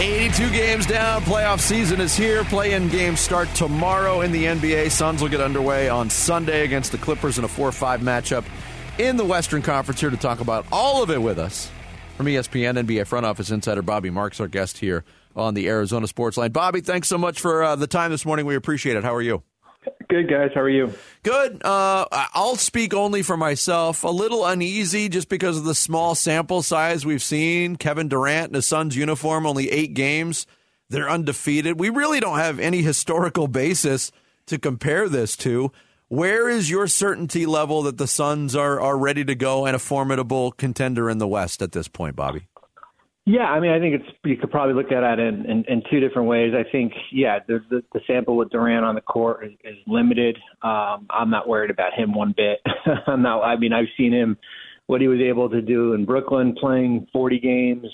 82 games down, playoff season is here. Play-in games start tomorrow in the NBA. Suns will get underway on Sunday against the Clippers in a 4-5 matchup in the Western Conference. Here to talk about all of it with us from ESPN NBA front office insider Bobby Marks, our guest here on the Arizona Sports Line. Bobby, thanks so much for the time this morning. We appreciate it. How are you? Good, guys. How are you? Good. I'll speak only for myself. A little uneasy just because of the small sample size we've seen. Kevin Durant in a Suns uniform, only 8 games. They're undefeated. We really don't have any historical basis to compare this to. Where is your certainty level that the Suns are ready to go and a formidable contender in the West at this point, Bobby? Yeah, I mean, I think it's you could probably look at it in two different ways. I think, yeah, the sample with Durant on the court is limited. I'm not worried about him one bit. I've seen him, what he was able to do in Brooklyn playing 40 games.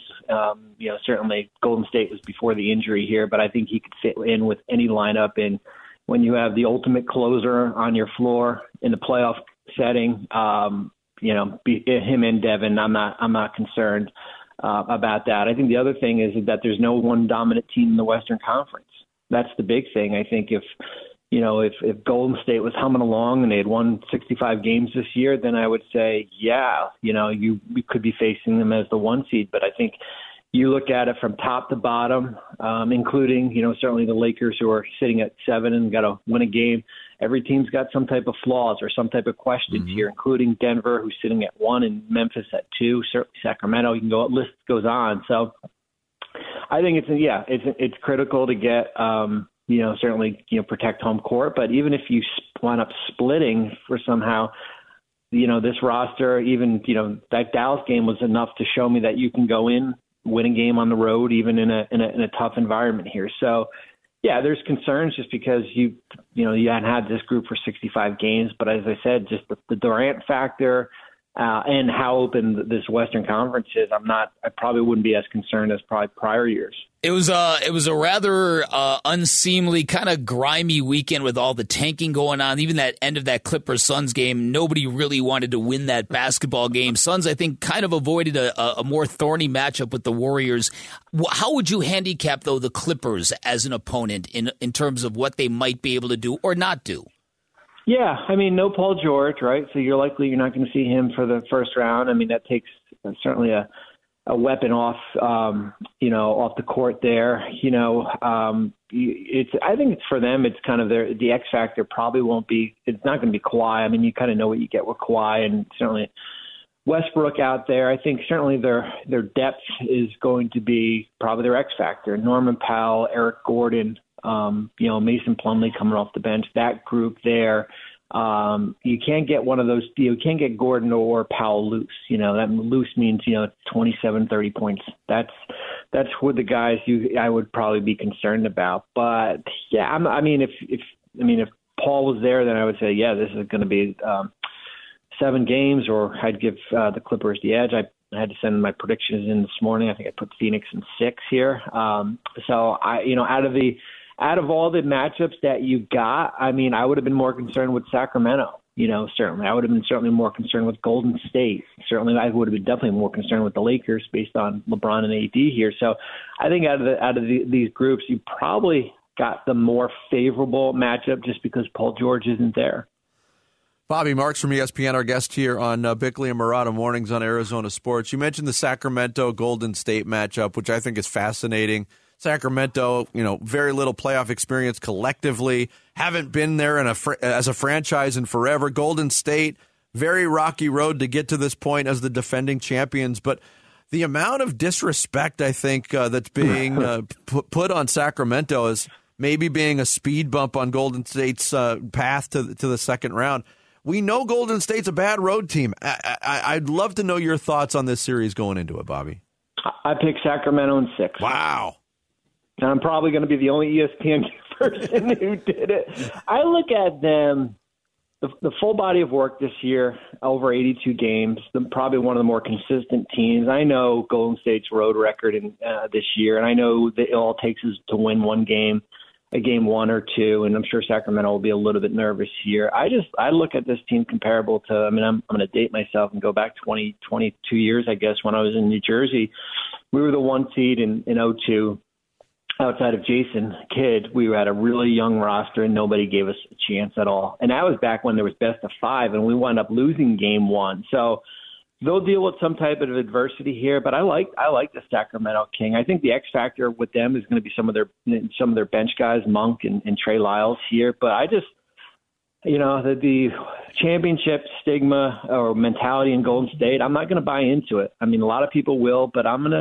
Certainly Golden State was before the injury here, but I think he could fit in with any lineup. And when you have the ultimate closer on your floor in the playoff setting, him and Devin, I'm not concerned about that. I think the other thing is that there's no one dominant team in the Western Conference. That's the big thing. I think if Golden State was humming along and they had won 65 games this year, then I would say, you could be facing them as the 1 seed. But I think you look at it from top to bottom, including, certainly the Lakers, who are sitting at 7 and got to win a game. Every team's got some type of flaws or some type of questions here, including Denver, who's sitting at 1, and Memphis at 2, certainly Sacramento. You can go, list goes on. So I think it's critical to get, protect home court. But even if you wind up splitting for somehow, this roster, even, that Dallas game was enough to show me that you can go in, win a game on the road, even in a tough environment here. So, yeah, there's concerns just because you hadn't had this group for 65 games. But as I said, just the Durant factor and how open this Western Conference is, I probably wouldn't be as concerned as probably prior years. It was a rather unseemly, kind of grimy weekend with all the tanking going on. Even that end of that Clippers-Suns game, nobody really wanted to win that basketball game. Suns, I think, kind of avoided a more thorny matchup with the Warriors. How would you handicap, though, the Clippers as an opponent in terms of what they might be able to do or not do? Yeah, I mean, no Paul George, right? So you're not going to see him for the first round. I mean, that takes certainly a weapon off, off the court there. I think it's for them. It's kind of the X factor probably won't be. It's not going to be Kawhi. I mean, you kind of know what you get with Kawhi, and certainly Westbrook out there. I think certainly their depth is going to be probably their X factor. Norman Powell, Eric Gordon, Mason Plumlee coming off the bench. That group there. You can't get one of those, you can't get Gordon or Powell loose, that loose means, 27, 30 points. That's what the guys I would probably be concerned about. But yeah, if Paul was there, then I would say, yeah, this is going to be 7 games, or I'd give the Clippers the edge. I had to send my predictions in this morning. I think I put Phoenix in 6 here. Out of all the matchups that you got, I mean, I would have been more concerned with Sacramento, certainly. I would have been certainly more concerned with Golden State. Certainly, I would have been definitely more concerned with the Lakers based on LeBron and AD here. So I think out of these groups, you probably got the more favorable matchup just because Paul George isn't there. Bobby Marks from ESPN, our guest here on Bickley and Murata Mornings on Arizona Sports. You mentioned the Sacramento-Golden State matchup, which I think is fascinating. Sacramento, very little playoff experience collectively. Haven't been there as a franchise in forever. Golden State, very rocky road to get to this point as the defending champions. But the amount of disrespect, I think, that's being put on Sacramento is maybe being a speed bump on Golden State's path to the second round. We know Golden State's a bad road team. I'd love to know your thoughts on this series going into it, Bobby. I picked Sacramento in 6. Wow. And I'm probably going to be the only ESPN person who did it. I look at them, the full body of work this year, over 82 games, probably one of the more consistent teams. I know Golden State's road record this year, and I know that it all takes is to win one game, a game 1 or 2, and I'm sure Sacramento will be a little bit nervous here. I look at this team comparable to, I'm going to date myself and go back 22 years, I guess, when I was in New Jersey. We were the 1 seed in 02. outside of Jason Kidd, we had a really young roster and nobody gave us a chance at all. And that was back when there was best of five and we wound up losing game one. So they'll deal with some type of adversity here, but I like the Sacramento King. I think the X factor with them is going to be some of their bench guys, Monk and Trey Lyles here. But I just, you know, the championship stigma or mentality in Golden State, I'm not going to buy into it. I mean, a lot of people will, but I'm going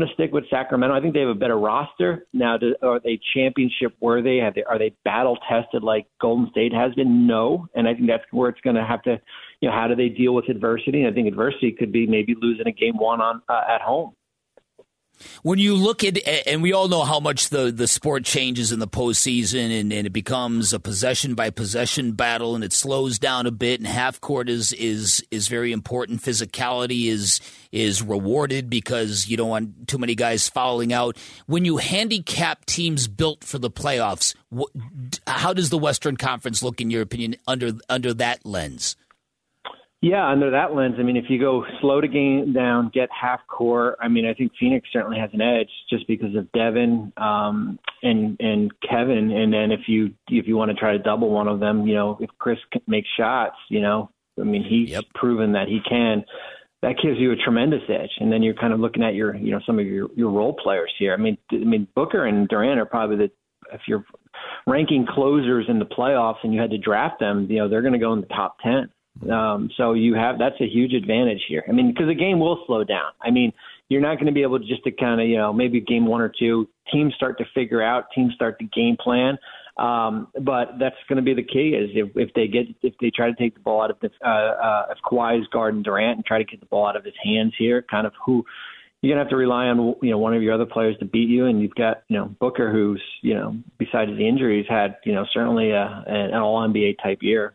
to stick with Sacramento. I think they have a better roster. Now, are they championship worthy? Are they battle tested like Golden State has been? No. And I think that's where it's going to have to, you know, how do they deal with adversity? And I think adversity could be maybe losing a game one on at home. When you look at, and we all know how much the sport changes in the postseason, and it becomes a possession by possession battle, and it slows down a bit. And half court is very important. Physicality is rewarded because you don't want too many guys fouling out. When you handicap teams built for the playoffs, how does the Western Conference look in your opinion under that lens? Yeah, under that lens, I mean, if you go slow the game down, get half court, I mean, I think Phoenix certainly has an edge just because of Devin and Kevin. And then if you want to try to double one of them, you know, if Chris makes shots, you know, I mean, he's proven that he can. That gives you a tremendous edge. And then you're kind of looking at your, you know, some of your role players here. I mean, Booker and Durant are probably if you're ranking closers in the playoffs and you had to draft them, you know, they're going to go in the top 10. So that's a huge advantage here. I mean, because the game will slow down. I mean, you're not going to be able to just to kind of, you know, maybe game one or two, teams start to figure out, teams start to game plan. But that's going to be the key is if they try to take the ball out of if Kawhi's guarding Durant and try to get the ball out of his hands here, kind of who you're going to have to rely on, you know, one of your other players to beat you. And you've got, you know, Booker, who's, you know, besides the injuries had, you know, certainly an all NBA type year.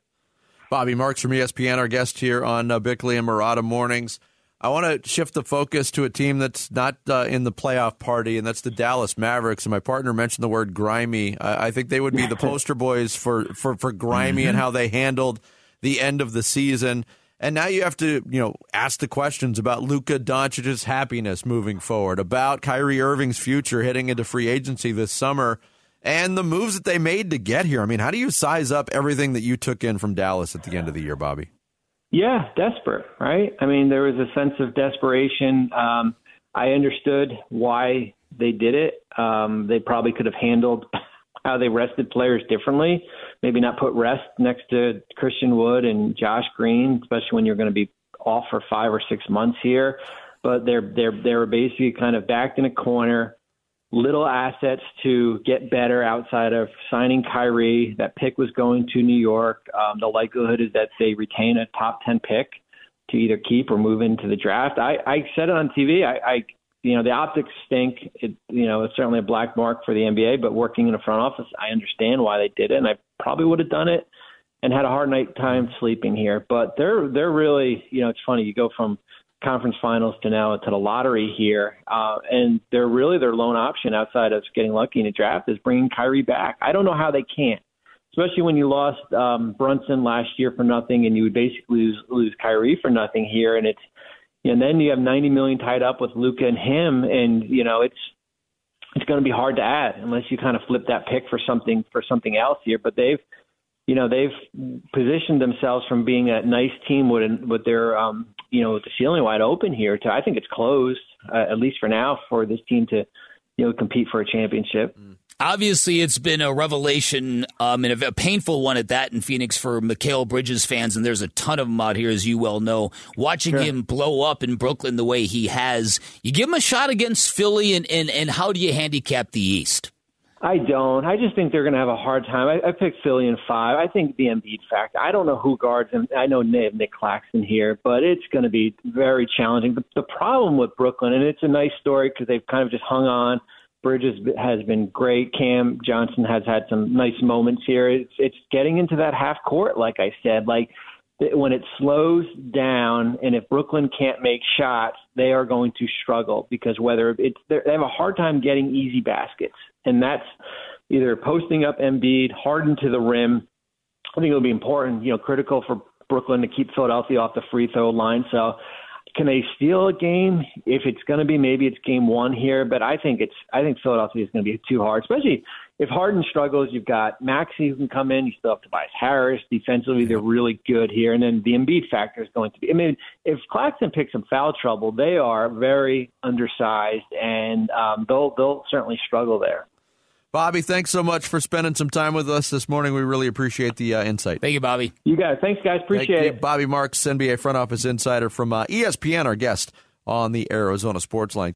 Bobby Marks from ESPN, our guest here on Bickley and Murata Mornings. I want to shift the focus to a team that's not in the playoff party, and that's the Dallas Mavericks. And my partner mentioned the word grimy. I think they would be the poster boys for grimy and how they handled the end of the season. And now you have to, you know, ask the questions about Luka Doncic's happiness moving forward, about Kyrie Irving's future heading into free agency this summer, and the moves that they made to get here. I mean, how do you size up everything that you took in from Dallas at the end of the year, Bobby? Yeah, desperate, right? I mean, there was a sense of desperation. I understood why they did it. They probably could have handled how they rested players differently, maybe not put rest next to Christian Wood and Josh Green, especially when you're going to be off for 5 or 6 months here. But they're basically kind of backed in a corner, little assets to get better outside of signing Kyrie. That pick was going to New York. The likelihood is that they retain a top 10 pick to either keep or move into the draft. I said it on TV. I you know, the optics stink. It, you know, it's certainly a black mark for the NBA, but working in a front office, I understand why they did it. And I probably would have done it and had a hard night time sleeping here, but they're really, you know, it's funny. You go from conference finals to now to the lottery here. And they're really their lone option outside of getting lucky in a draft is bringing Kyrie back. I don't know how they can't, especially when you lost Brunson last year for nothing and you would basically lose Kyrie for nothing here. And then you have $90 million tied up with Luka and him. And, you know, it's going to be hard to add unless you kind of flip that pick for something else here, but they've positioned themselves from being a nice team with their, you know, with the ceiling wide open here, I think it's closed, at least for now, for this team to, you know, compete for a championship. Obviously, it's been a revelation and a painful one at that in Phoenix for Mikal Bridges fans, and there's a ton of them out here, as you well know. Watching him blow up in Brooklyn the way he has, you give him a shot against Philly, and how do you handicap the East? I don't. I just think they're going to have a hard time. I picked Philly in 5. I think the Embiid factor. I don't know who guards him. I know they have Nick Claxton here, but it's going to be very challenging. The problem with Brooklyn, and it's a nice story because they've kind of just hung on. Bridges has been great. Cam Johnson has had some nice moments here. It's getting into that half court, like I said. Like when it slows down, and if Brooklyn can't make shots, they are going to struggle because they have a hard time getting easy baskets. And that's either posting up Embiid, Harden to the rim. I think it'll be important, you know, critical for Brooklyn to keep Philadelphia off the free throw line. So Can they steal a game? If it's going to be, maybe it's game one here, but I think Philadelphia is going to be too hard, especially if Harden struggles. You've got Maxey who can come in. You still have Tobias Harris. Defensively, they're really good here. And then the Embiid factor is going to be – I mean, if Claxton picks some foul trouble, they are very undersized, and they'll certainly struggle there. Bobby, thanks so much for spending some time with us this morning. We really appreciate the insight. Thank you, Bobby. You got it. Thanks, guys. Appreciate it. Bobby Marks, NBA front office insider from ESPN, our guest on the Arizona Sports Line.